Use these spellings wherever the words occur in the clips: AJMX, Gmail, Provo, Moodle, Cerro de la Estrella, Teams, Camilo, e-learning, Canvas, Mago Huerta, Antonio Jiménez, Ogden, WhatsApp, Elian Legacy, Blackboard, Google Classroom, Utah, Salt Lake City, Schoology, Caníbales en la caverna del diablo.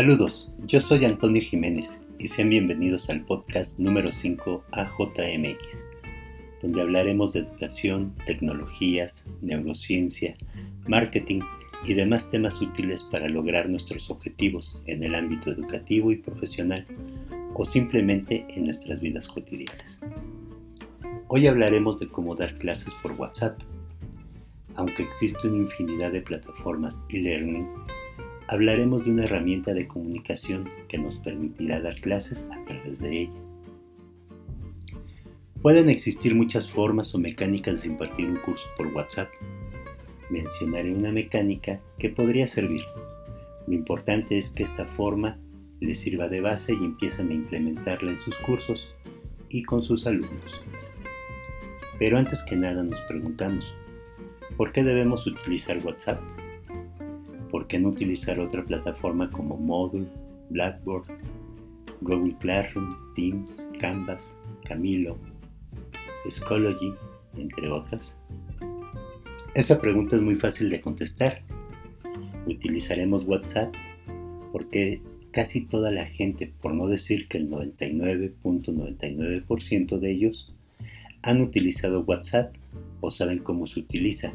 Saludos, yo soy Antonio Jiménez y sean bienvenidos al podcast número 5 AJMX, donde hablaremos de educación, tecnologías, neurociencia, marketing y demás temas útiles para lograr nuestros objetivos en el ámbito educativo y profesional o simplemente en nuestras vidas cotidianas. Hoy hablaremos de cómo dar clases por WhatsApp. Aunque existe una infinidad de plataformas e-learning, hablaremos de una herramienta de comunicación que nos permitirá dar clases a través de ella. Pueden existir muchas formas o mecánicas de impartir un curso por WhatsApp. Mencionaré una mecánica que podría servir. Lo importante es que esta forma les sirva de base y empiecen a implementarla en sus cursos y con sus alumnos. Pero antes que nada nos preguntamos, ¿por qué debemos utilizar WhatsApp? ¿Por qué no utilizar otra plataforma como Moodle, Blackboard, Google Classroom, Teams, Canvas, Camilo, Schoology, entre otras? Esta pregunta es muy fácil de contestar. Utilizaremos WhatsApp porque casi toda la gente, por no decir que el 99.99% de ellos, han utilizado WhatsApp o saben cómo se utiliza.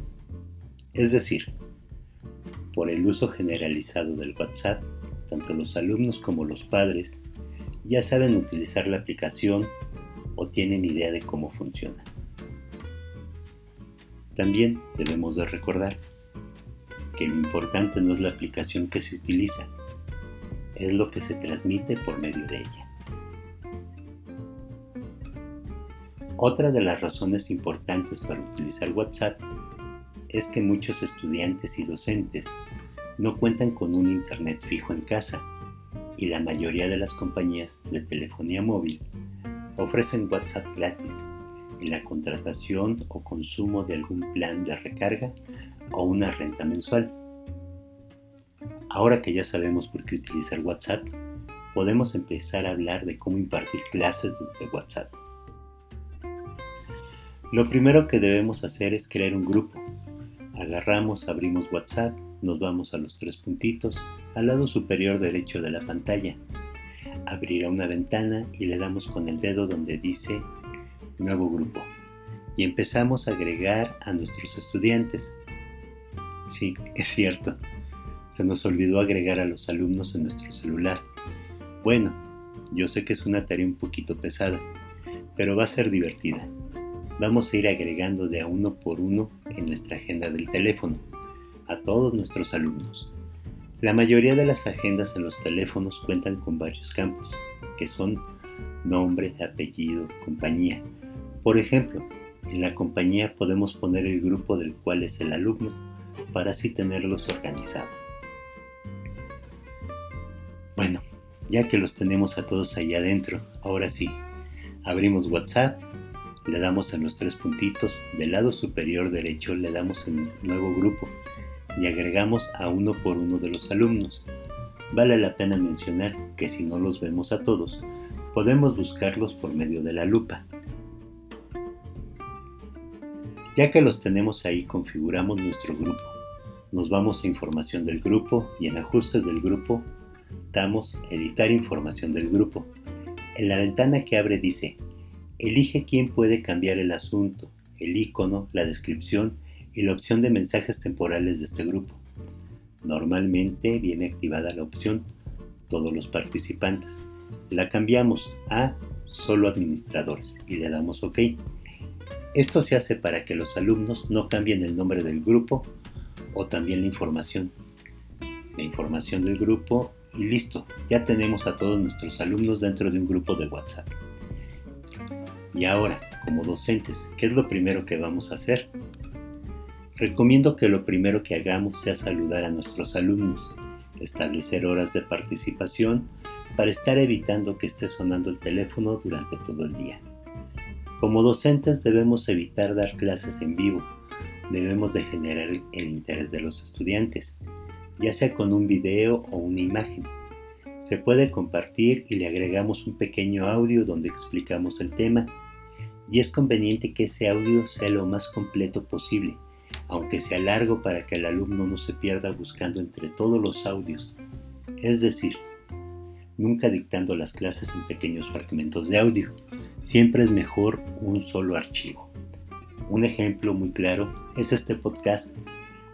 Es decir, por el uso generalizado del WhatsApp, tanto los alumnos como los padres ya saben utilizar la aplicación o tienen idea de cómo funciona. También debemos de recordar que lo importante no es la aplicación que se utiliza, es lo que se transmite por medio de ella. Otra de las razones importantes para utilizar WhatsApp es que muchos estudiantes y docentes no cuentan con un internet fijo en casa y la mayoría de las compañías de telefonía móvil ofrecen WhatsApp gratis en la contratación o consumo de algún plan de recarga o una renta mensual. Ahora que ya sabemos por qué utilizar WhatsApp, podemos empezar a hablar de cómo impartir clases desde WhatsApp. Lo primero que debemos hacer es crear un grupo. Agarramos, abrimos WhatsApp, nos vamos a los tres puntitos al lado superior derecho de la pantalla. Abrirá una ventana y le damos con el dedo donde dice Nuevo Grupo. Y empezamos a agregar a nuestros estudiantes. Sí, es cierto. Se nos olvidó agregar a los alumnos en nuestro celular. Bueno, yo sé que es una tarea un poquito pesada, pero va a ser divertida. Vamos a ir agregando de a uno por uno en nuestra agenda del teléfono a todos nuestros alumnos. La mayoría de las agendas en los teléfonos cuentan con varios campos, que son nombre, apellido, compañía. Por ejemplo, en la compañía podemos poner el grupo del cual es el alumno, para así tenerlos organizados. Bueno, ya que los tenemos a todos ahí adentro, ahora sí, abrimos WhatsApp. Le damos a los tres puntitos, del lado superior derecho le damos en Nuevo Grupo y agregamos a uno por uno de los alumnos. Vale la pena mencionar que si no los vemos a todos, podemos buscarlos por medio de la lupa. Ya que los tenemos ahí, configuramos nuestro grupo. Nos vamos a Información del grupo y en Ajustes del grupo damos Editar información del grupo. En la ventana que abre dice: elige quién puede cambiar el asunto, el icono, la descripción y la opción de mensajes temporales de este grupo. Normalmente viene activada la opción Todos los participantes. La cambiamos a Solo administradores y le damos OK. Esto se hace para que los alumnos no cambien el nombre del grupo o también la información del grupo y listo. Ya tenemos a todos nuestros alumnos dentro de un grupo de WhatsApp. Y ahora, como docentes, ¿qué es lo primero que vamos a hacer? Recomiendo que lo primero que hagamos sea saludar a nuestros alumnos, establecer horas de participación para estar evitando que esté sonando el teléfono durante todo el día. Como docentes debemos evitar dar clases en vivo, debemos de generar el interés de los estudiantes, ya sea con un video o una imagen. Se puede compartir y le agregamos un pequeño audio donde explicamos el tema. Y es conveniente que ese audio sea lo más completo posible, aunque sea largo para que el alumno no se pierda buscando entre todos los audios. Es decir, nunca dictando las clases en pequeños fragmentos de audio. Siempre es mejor un solo archivo. Un ejemplo muy claro es este podcast.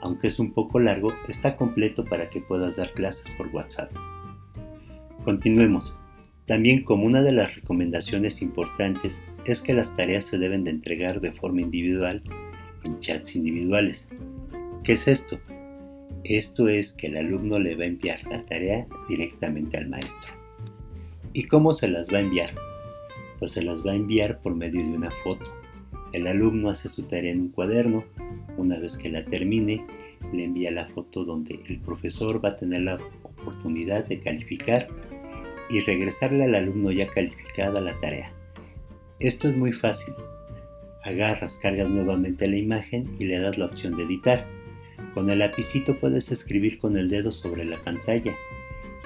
Aunque es un poco largo, está completo para que puedas dar clases por WhatsApp. Continuemos. También, como una de las recomendaciones importantes, es que las tareas se deben de entregar de forma individual en chats individuales. ¿Qué es esto? Esto es que el alumno le va a enviar la tarea directamente al maestro. ¿Y cómo se las va a enviar? Pues se las va a enviar por medio de una foto. El alumno hace su tarea en un cuaderno. Una vez que la termine, le envía la foto donde el profesor va a tener la oportunidad de calificar y regresarle al alumno ya calificada la tarea. Esto es muy fácil. Agarras, cargas nuevamente la imagen y le das la opción de editar. Con el lapicito puedes escribir con el dedo sobre la pantalla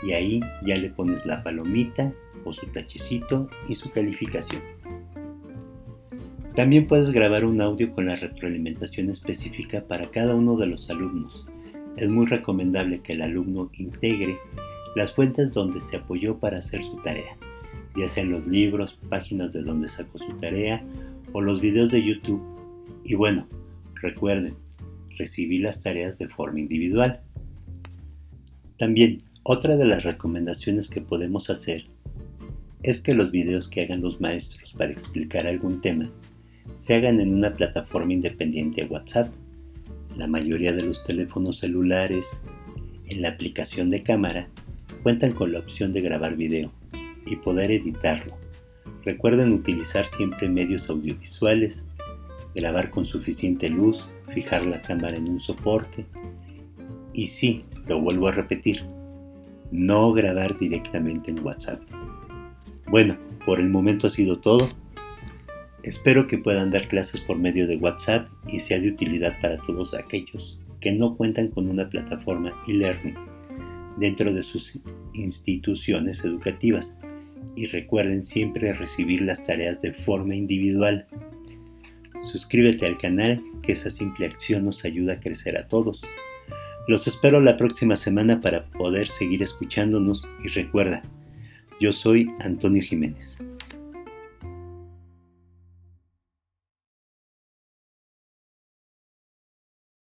y ahí ya le pones la palomita o su tachecito y su calificación. También puedes grabar un audio con la retroalimentación específica para cada uno de los alumnos. Es muy recomendable que el alumno integre las fuentes donde se apoyó para hacer su tarea, ya sean los libros, páginas de donde sacó su tarea o los videos de YouTube. Y bueno, recuerden, recibí las tareas de forma individual. También, otra de las recomendaciones que podemos hacer es que los videos que hagan los maestros para explicar algún tema se hagan en una plataforma independiente a WhatsApp. La mayoría de los teléfonos celulares, en la aplicación de cámara, cuentan con la opción de grabar video y poder editarlo. Recuerden utilizar siempre medios audiovisuales, grabar con suficiente luz, fijar la cámara en un soporte y sí, lo vuelvo a repetir, no grabar directamente en WhatsApp. Bueno, por el momento ha sido todo. Espero que puedan dar clases por medio de WhatsApp y sea de utilidad para todos aquellos que no cuentan con una plataforma e-learning dentro de sus instituciones educativas y recuerden siempre recibir las tareas de forma individual. Suscríbete al canal, que esa simple acción nos ayuda a crecer a todos. Los espero la próxima semana para poder seguir escuchándonos y recuerda, yo soy Antonio Jiménez.